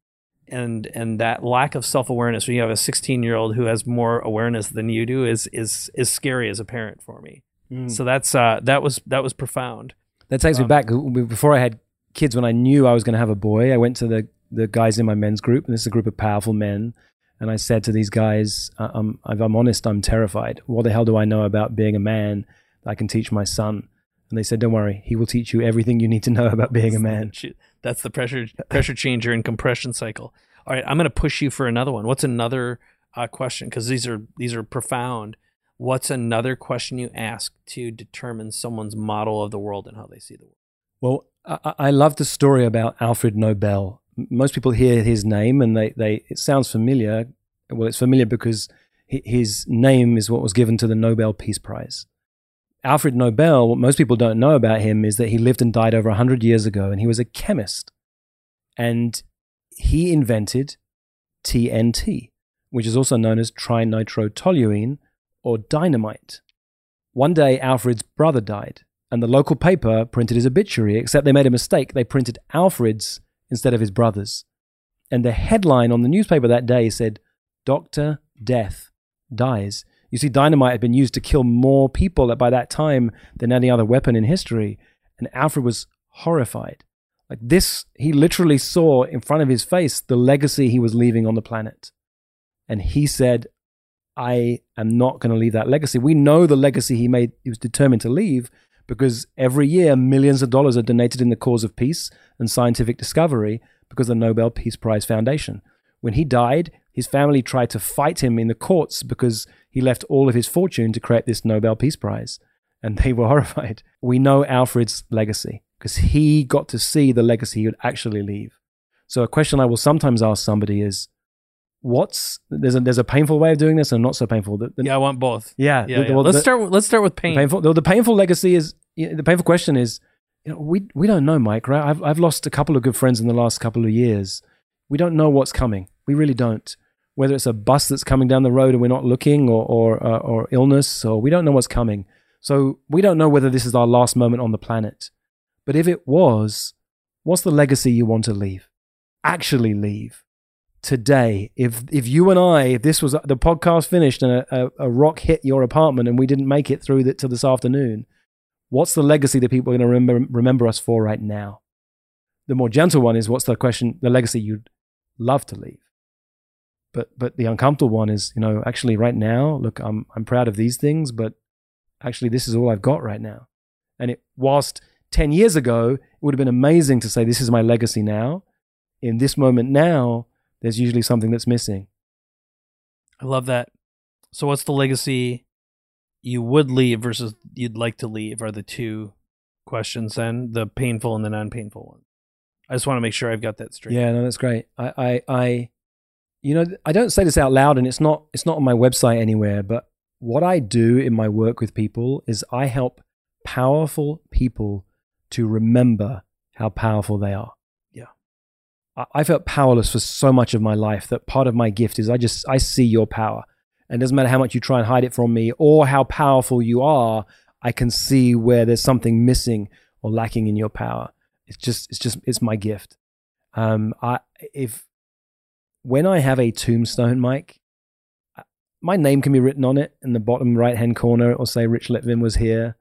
And that lack of self-awareness when you have a 16-year-old who has more awareness than you do is scary as a parent for me. Mm. So that's that was profound. That takes me back. Before I had kids, when I knew I was going to have a boy, I went to the guys in my men's group, and this is a group of powerful men, and I said to these guys, if I'm honest, I'm terrified. What the hell do I know about being a man that I can teach my son? And they said, don't worry, he will teach you everything you need to know about being a man. That's the pressure changer and compression cycle. All right, I'm going to push you for another one. What's another question? Because these are profound. What's another question you ask to determine someone's model of the world and how they see the world? Well, I love the story about Alfred Nobel. Most people hear his name and it sounds familiar. Well, it's familiar because his name is what was given to the Nobel Peace Prize. Alfred Nobel, what most people don't know about him is that he lived and died over 100 years ago, and he was a chemist. And he invented TNT, which is also known as trinitrotoluene or dynamite. One day, Alfred's brother died, and the local paper printed his obituary, except they made a mistake. They printed Alfred's instead of his brother's. And the headline on the newspaper that day said, Dr. Death dies. You see, dynamite had been used to kill more people by that time than any other weapon in history. And Alfred was horrified. Like this, he literally saw in front of his face the legacy he was leaving on the planet. And he said, I am not going to leave that legacy. We know the legacy he was determined to leave because every year millions of dollars are donated in the cause of peace and scientific discovery because of the Nobel Peace Prize Foundation. When he died, his family tried to fight him in the courts because he left all of his fortune to create this Nobel Peace Prize. And they were horrified. We know Alfred's legacy because he got to see the legacy he would actually leave. So a question I will sometimes ask somebody is, there's a painful way of doing this and not so painful. I want both. Let's start with pain. The painful question is, we don't know, Mike, right? I've lost a couple of good friends in the last couple of years. We don't know what's coming. We really don't. Whether it's a bus that's coming down the road and we're not looking, or illness, or we don't know what's coming. So we don't know whether this is our last moment on the planet. But if it was, what's the legacy you want to leave? Actually leave. Today, if you and I, if this was the podcast finished and a rock hit your apartment and we didn't make it through till this afternoon, what's the legacy that people are going to remember us for right now? The more gentle one is, what's the legacy you'd love to leave? But the uncomfortable one is, actually right now, look, I'm proud of these things, but actually this is all I've got right now. And whilst 10 years ago, it would have been amazing to say, this is my legacy now. In this moment now, there's usually something that's missing. I love that. So what's the legacy you would leave versus you'd like to leave are the two questions then, the painful and the non-painful one. I just want to make sure I've got that straight. Yeah, no, that's great. I don't say this out loud and it's not on my website anywhere, but what I do in my work with people is I help powerful people to remember how powerful they are. I felt powerless for so much of my life that part of my gift is I see your power. And it doesn't matter how much you try and hide it from me or how powerful you are, I can see where there's something missing or lacking in your power. It's my gift. When I have a tombstone, Mike, my name can be written on it in the bottom right-hand corner. It'll say Rich Litvin was here.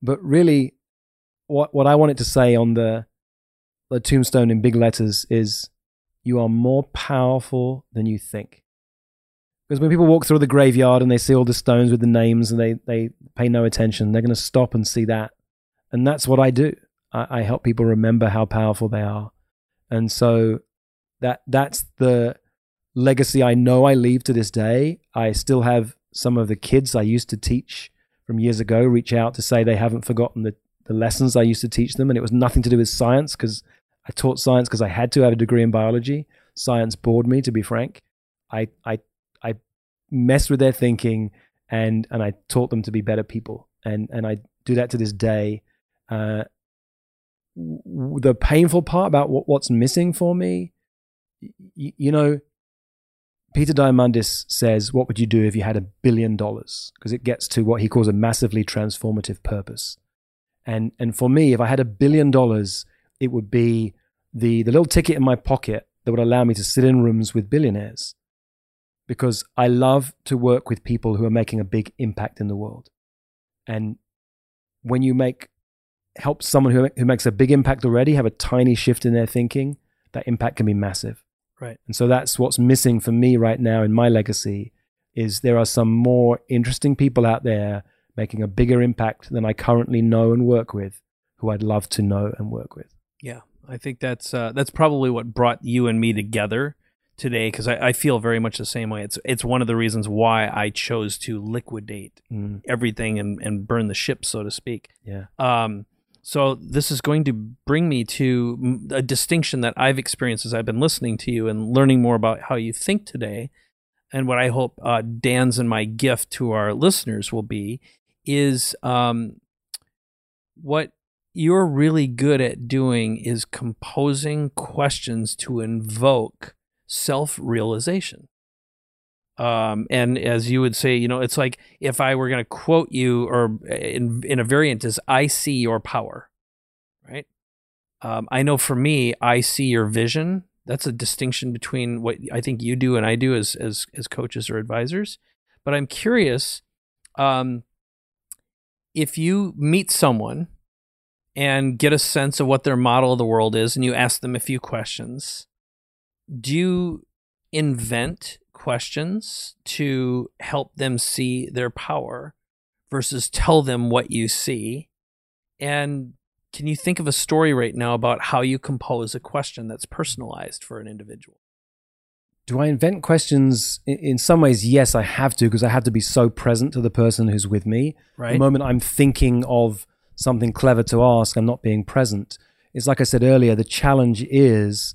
But really, what I want it to say on the tombstone in big letters is, you are more powerful than you think. Because when people walk through the graveyard and they see all the stones with the names and they pay no attention, they're going to stop and see that. And that's what I do. I help people remember how powerful they are. And so that's the legacy I know I leave to this day. I still have some of the kids I used to teach from years ago reach out to say they haven't forgotten the lessons I used to teach them. And it was nothing to do with science, because I taught science because I had to have a degree in biology. Science bored me, to be frank. I messed with their thinking and I taught them to be better people. And I do that to this day. The painful part about what's missing for me, Peter Diamandis says, what would you do if you had $1 billion? Because it gets to what he calls a massively transformative purpose. And for me, if I had $1 billion, it would be the little ticket in my pocket that would allow me to sit in rooms with billionaires, because I love to work with people who are making a big impact in the world. And when you help someone who makes a big impact already have a tiny shift in their thinking, that impact can be massive. Right. And so that's what's missing for me right now in my legacy, is there are some more interesting people out there making a bigger impact than I currently know and work with, who I'd love to know and work with. Yeah, I think that's probably what brought you and me together today, because I feel very much the same way. It's one of the reasons why I chose to liquidate everything and burn the ship, so to speak. Yeah. So this is going to bring me to a distinction that I've experienced as I've been listening to you and learning more about how you think today, and what I hope Dan's and my gift to our listeners will be, is what you're really good at doing is composing questions to invoke self-realization. And as you would say, it's like if I were going to quote you, or in a variant is, I see your power, right? I know for me, I see your vision. That's a distinction between what I think you do and I do as coaches or advisors. But I'm curious, if you meet someone and get a sense of what their model of the world is and you ask them a few questions, do you invent questions to help them see their power versus tell them what you see? And can you think of a story right now about how you compose a question that's personalized for an individual? do I invent questions? In some ways, yes, I have to, because I have to be so present to the person who's with me. Right. The moment I'm thinking of something clever to ask, I'm not being present. It's like I said earlier, the challenge is,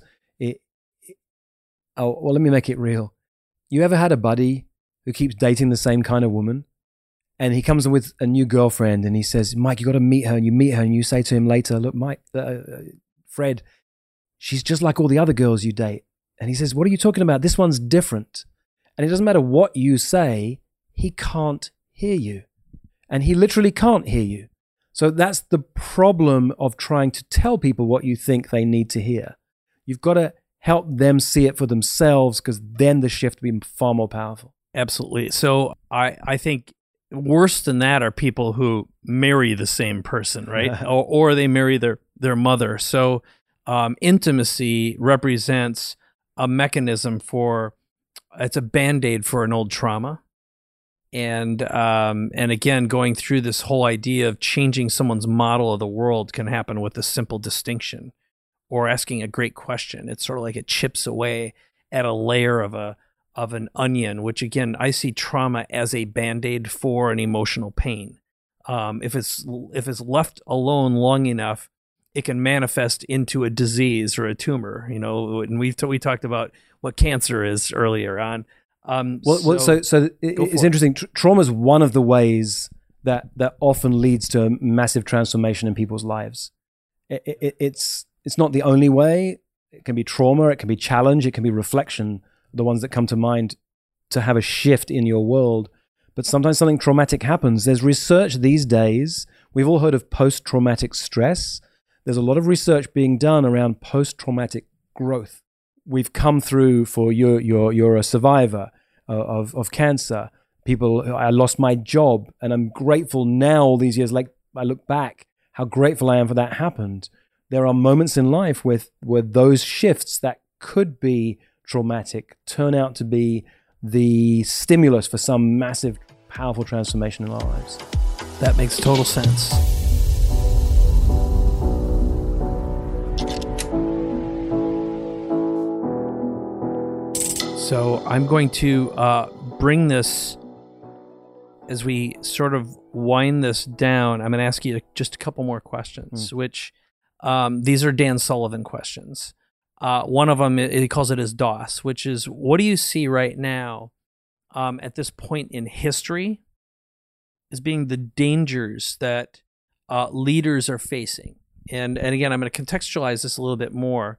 well, let me make it real. You ever had a buddy who keeps dating the same kind of woman? And he comes in with a new girlfriend and he says, Mike, you got to meet her. And you meet her and you say to him later, look, Mike, Fred, she's just like all the other girls you date. And he says, what are you talking about? This one's different. And it doesn't matter what you say, he can't hear you. And he literally can't hear you. So that's the problem of trying to tell people what you think they need to hear. You've got to help them see it for themselves, because then the shift will be far more powerful. Absolutely. So I think worse than that are people who marry the same person, right? or they marry their mother. So intimacy represents a mechanism for, it's a Band-Aid for an old trauma. And again, going through this whole idea of changing someone's model of the world can happen with a simple distinction or asking a great question. It's sort of like it chips away at a layer of an onion, which again, I see trauma as a Band-Aid for an emotional pain. If it's left alone long enough, it can manifest into a disease or a tumor, you know, and we talked about what cancer is earlier on. So it's interesting. Trauma is one of the ways that often leads to a massive transformation in people's lives. It's not the only way. It can be trauma, it can be challenge, it can be reflection, the ones that come to mind to have a shift in your world. But sometimes something traumatic happens. There's research these days. We've all heard of post-traumatic stress. There's a lot of research being done around post-traumatic growth. We've come through, for you're a survivor of cancer. People, I lost my job, and I'm grateful now all these years, like I look back, how grateful I am for that happened. There are moments in life where those shifts that could be traumatic turn out to be the stimulus for some massive, powerful transformation in our lives. That makes total sense. So I'm going to bring this, as we sort of wind this down, I'm going to ask you just a couple more questions, which these are Dan Sullivan questions. One of them, he calls it his DOS, which is, what do you see right now at this point in history as being the dangers that leaders are facing? And again, I'm going to contextualize this a little bit more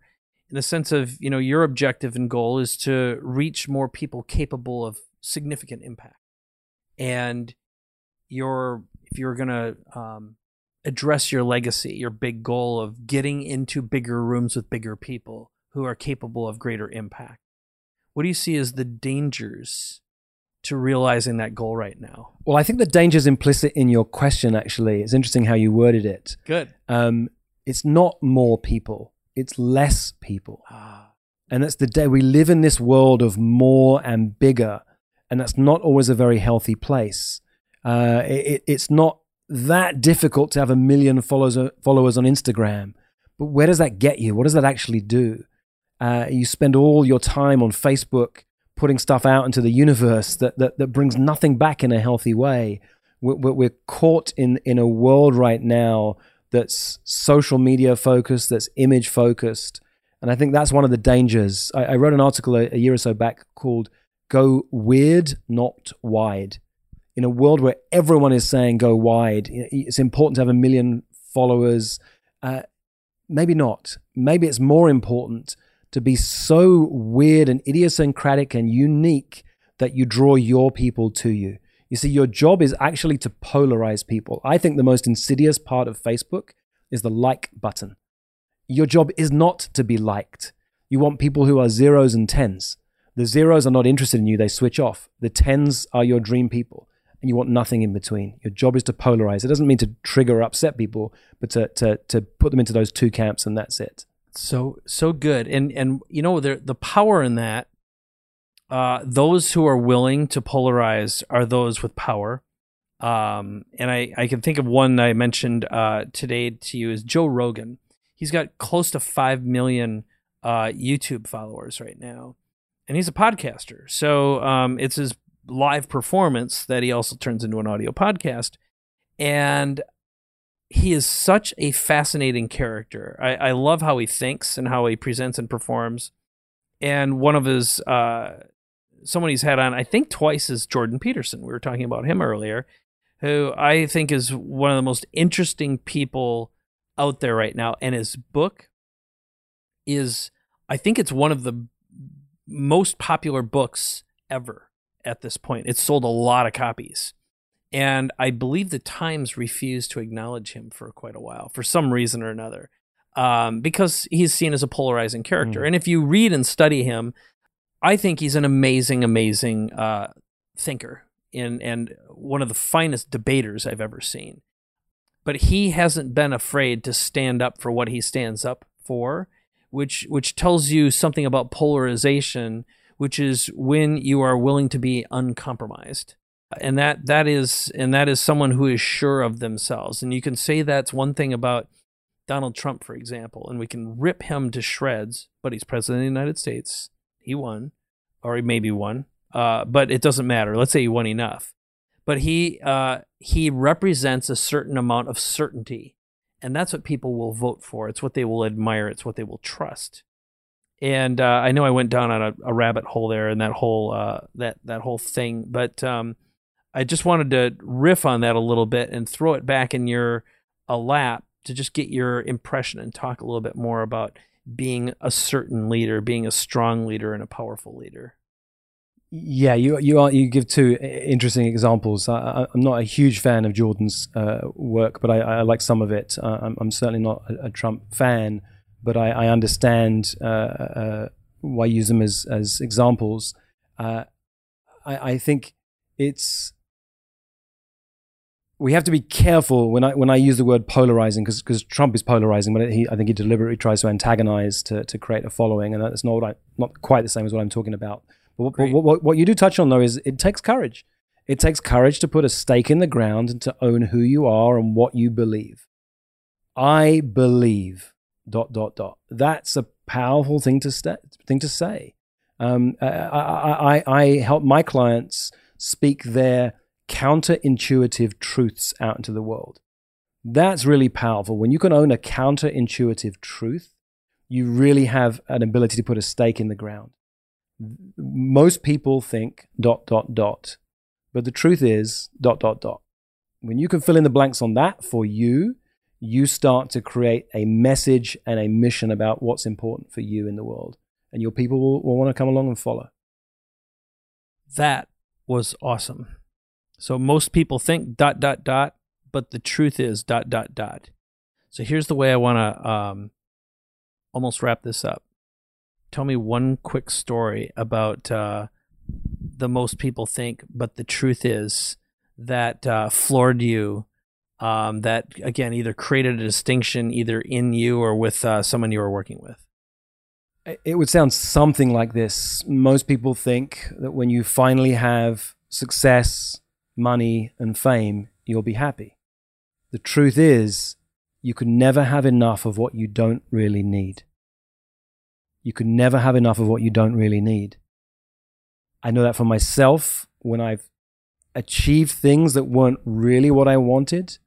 in the sense of, you know, your objective and goal is to reach more people capable of significant impact. And if you're going to address your legacy, your big goal of getting into bigger rooms with bigger people who are capable of greater impact. What do you see as the dangers to realizing that goal right now? Well, I think the danger is implicit in your question, actually. It's interesting how you worded it. Good. It's not more people, it's less people. And that's the day we live in, this world of more and bigger. And that's not always a very healthy place. It's not that difficult to have a million followers on Instagram. But where does that get you? What does that actually do? You spend all your time on Facebook putting stuff out into the universe that brings nothing back in a healthy way. We're caught in a world right now that's social media focused, that's image focused. And I think that's one of the dangers. I wrote an article a year or so back called Go Weird, Not Wide. In a world where everyone is saying go wide, it's important to have a million followers. Maybe not. Maybe it's more important to be so weird and idiosyncratic and unique that you draw your people to you. You see, your job is actually to polarize people. I think the most insidious part of Facebook is the like button. Your job is not to be liked. You want people who are zeros and tens. The zeros are not interested in you. They switch off. The tens are your dream people. And you want nothing in between. Your job is to polarize. It doesn't mean to trigger or upset people, but to put them into those two camps, and that's it. So good. And you know, the power in that, those who are willing to polarize are those with power. And I can think of one that I mentioned today to you is Joe Rogan. He's got close to 5 million YouTube followers right now. and he's a podcaster. So it's his live performance that he also turns into an audio podcast. And he is such a fascinating character. I love how he thinks and how he presents and performs. And one of his, someone he's had on, I think twice, is Jordan Peterson. We were talking about him earlier, who I think is one of the most interesting people out there right now. And his book is, I think it's one of the most popular books ever at this point. It's sold a lot of copies. And I believe the Times refused to acknowledge him for quite a while, for some reason or another, because he's seen as a polarizing character. Mm. And if you read and study him, I think he's an amazing, amazing thinker and one of the finest debaters I've ever seen. But he hasn't been afraid to stand up for what he stands up for, which tells you something about polarization, which is when you are willing to be uncompromised. And that is someone who is sure of themselves. And you can say that's one thing about Donald Trump, for example, and we can rip him to shreds, but he's president of the United States. He won, or he maybe won, but it doesn't matter. Let's say he won enough. But he represents a certain amount of certainty, and that's what people will vote for. It's what they will admire. It's what they will trust. And I know I went down on a rabbit hole there and that whole that whole thing, but I just wanted to riff on that a little bit and throw it back in your lap to just get your impression and talk a little bit more about being a certain leader, being a strong leader and a powerful leader. Yeah, you give two interesting examples. I'm not a huge fan of Jordan's work, but I like some of it. I'm certainly not a Trump fan, but I understand why I use them as examples. I think it's... We have to be careful when I use the word polarizing, because Trump is polarizing, but I think he deliberately tries to antagonize to create a following, and that's not quite the same as what I'm talking about. But what you do touch on, though, is it takes courage. It takes courage to put a stake in the ground and to own who you are and what you believe. I believe ... That's a powerful thing to say. I help my clients speak their counterintuitive truths out into the world. That's really powerful. When you can own a counterintuitive truth, you really have an ability to put a stake in the ground. Most people think ... but the truth is ... When you can fill in the blanks on that for you, you start to create a message and a mission about what's important for you in the world, and your people will want to come along and follow. That was awesome. So most people think ... but the truth is ... So here's the way I want to almost wrap this up. Tell me one quick story about the most people think, but the truth is that floored you, that, again, either created a distinction either in you or with someone you were working with. It would sound something like this. Most people think that when you finally have success, money, and fame, you'll be happy. The truth is you can never have enough of what you don't really need. You can never have enough of what you don't really need. I know that for myself. When I've achieved things that weren't really what I wanted,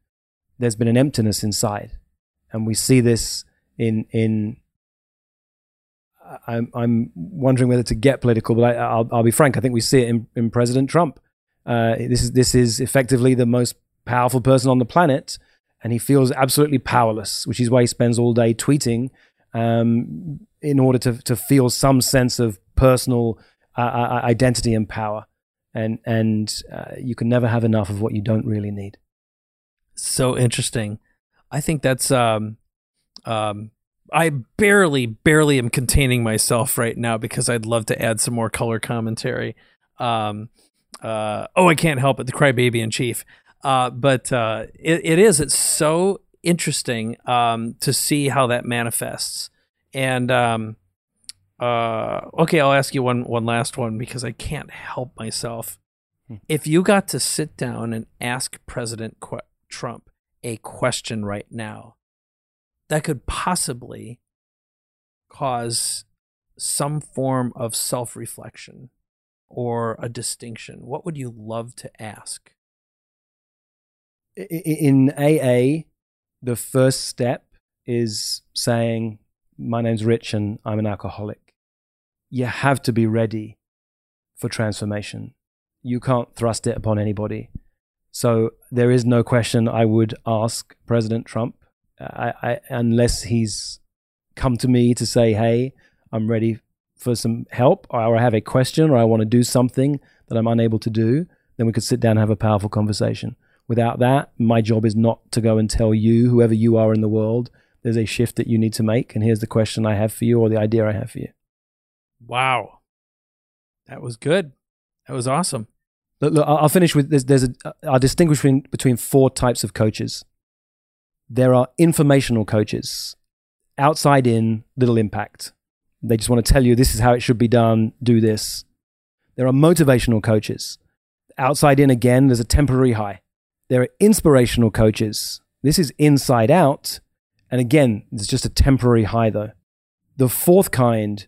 there's been an emptiness inside. And we see this in I'm wondering whether to get political, but I'll be frank. I think we see it in President Trump. This is effectively the most powerful person on the planet, and he feels absolutely powerless, which is why he spends all day tweeting, in order to feel some sense of personal identity and power. And you can never have enough of what you don't really need. So interesting. I think that's, I barely am containing myself right now because I'd love to add some more color commentary. I can't help it, the crybaby in chief. But it's so interesting to see how that manifests. And okay, I'll ask you one last one because I can't help myself. If you got to sit down and ask President Trump a question right now that could possibly cause some form of self-reflection or a distinction, what would you love to ask? In AA, the first step is saying, my name's Rich and I'm an alcoholic. You have to be ready for transformation. You can't thrust it upon anybody. So there is no question I would ask President Trump, unless he's come to me to say, hey, I'm ready for some help, or I have a question, or I want to do something that I'm unable to do, then we could sit down and have a powerful conversation. Without that, my job is not to go and tell you, whoever you are in the world, there's a shift that you need to make, and here's the question I have for you or the idea I have for you. Wow. That was good. That was awesome. Look, I'll finish with, I'll distinguish between four types of coaches. There are informational coaches, outside in, little impact. They just want to tell you this is how it should be done, do this. There are motivational coaches. Outside in again, there's a temporary high. There are inspirational coaches. This is inside out. And again, it's just a temporary high though. The fourth kind,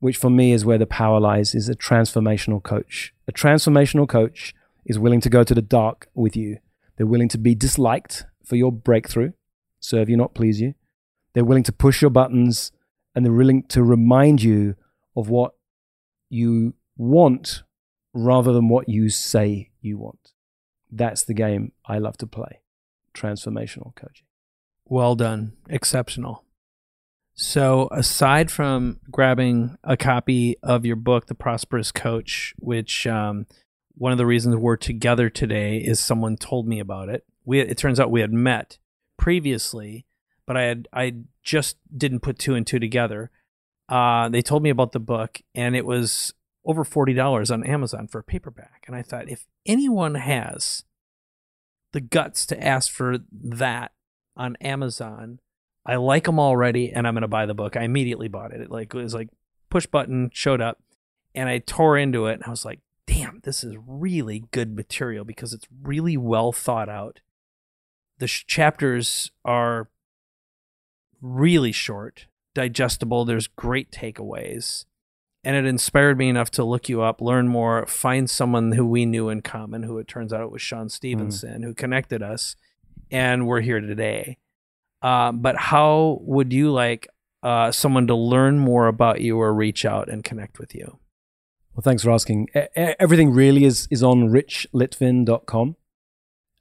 which for me is where the power lies, is a transformational coach. A transformational coach is willing to go to the dark with you. They're willing to be disliked for your breakthrough, serve you, not please you. They're willing to push your buttons, and they're willing to remind you of what you want rather than what you say you want. That's the game I love to play, transformational coaching. Well done. Exceptional. So aside from grabbing a copy of your book, The Prosperous Coach, which one of the reasons we're together today is someone told me about it. It turns out we had met previously, but I just didn't put two and two together. They told me about the book, and it was over $40 on Amazon for a paperback. And I thought, if anyone has the guts to ask for that on Amazon, I like them already, and I'm going to buy the book. I immediately bought it. It was like push button, showed up, and I tore into it, and I was like, damn, this is really good material because it's really well thought out. The chapters are really short, digestible. There's great takeaways. And it inspired me enough to look you up, learn more, find someone who we knew in common, who it turns out it was Shawn Stevenson, who connected us. And we're here today. But how would you like someone to learn more about you or reach out and connect with you? Well, thanks for asking. Everything really is on richlitvin.com.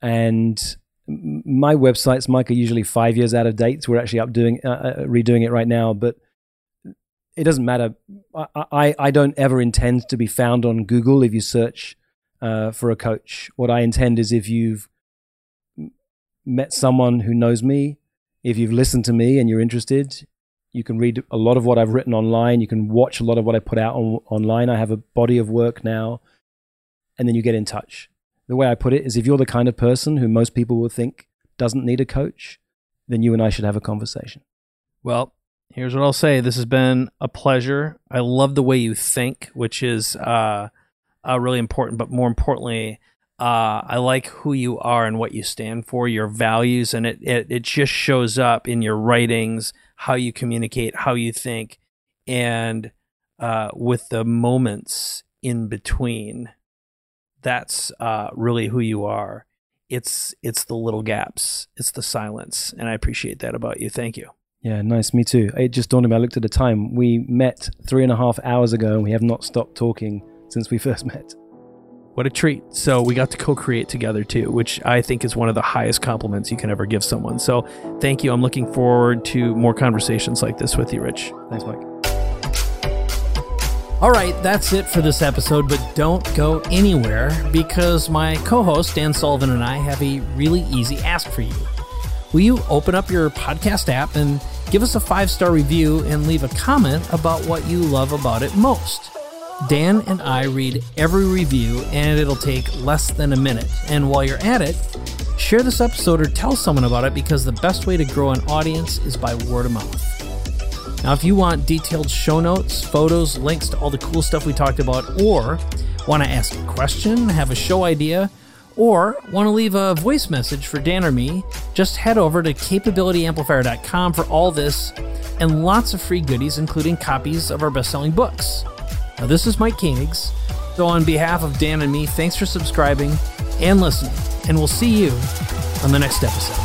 And my websites, Mike, are usually 5 years out of date. So we're actually redoing it right now, but it doesn't matter. I don't ever intend to be found on Google if you search for a coach. What I intend is if you've met someone who knows me, if you've listened to me and you're interested, you can read a lot of what I've written online. You can watch a lot of what I put out online. I have a body of work now, and then you get in touch. The way I put it is if you're the kind of person who most people will think doesn't need a coach, then you and I should have a conversation. Well, here's what I'll say. This has been a pleasure. I love the way you think, which is really important, but more importantly, I like who you are and what you stand for, your values, and it just shows up in your writings, how you communicate, how you think, and with the moments in between. That's really who you are. It's the little gaps. It's the silence. And I appreciate that about you. Thank you. Yeah, nice. Me too. It just dawned on me. I looked at the time. We met 3.5 hours ago, and we have not stopped talking since we first met. What a treat. So we got to co-create together too, which I think is one of the highest compliments you can ever give someone. So thank you. I'm looking forward to more conversations like this with you, Rich. Thanks, Mike. All right, that's it for this episode, but don't go anywhere because my co-host, Dan Sullivan, and I have a really easy ask for you. Will you open up your podcast app and give us a 5-star review and leave a comment about what you love about it most? Dan and I read every review, and it'll take less than a minute. And while you're at it, share this episode or tell someone about it because the best way to grow an audience is by word of mouth. Now, if you want detailed show notes, photos, links to all the cool stuff we talked about, or want to ask a question, have a show idea, or want to leave a voice message for Dan or me, just head over to capabilityamplifier.com for all this and lots of free goodies, including copies of our best-selling books. Now, this is Mike Koenigs, so on behalf of Dan and me, thanks for subscribing and listening, and we'll see you on the next episode.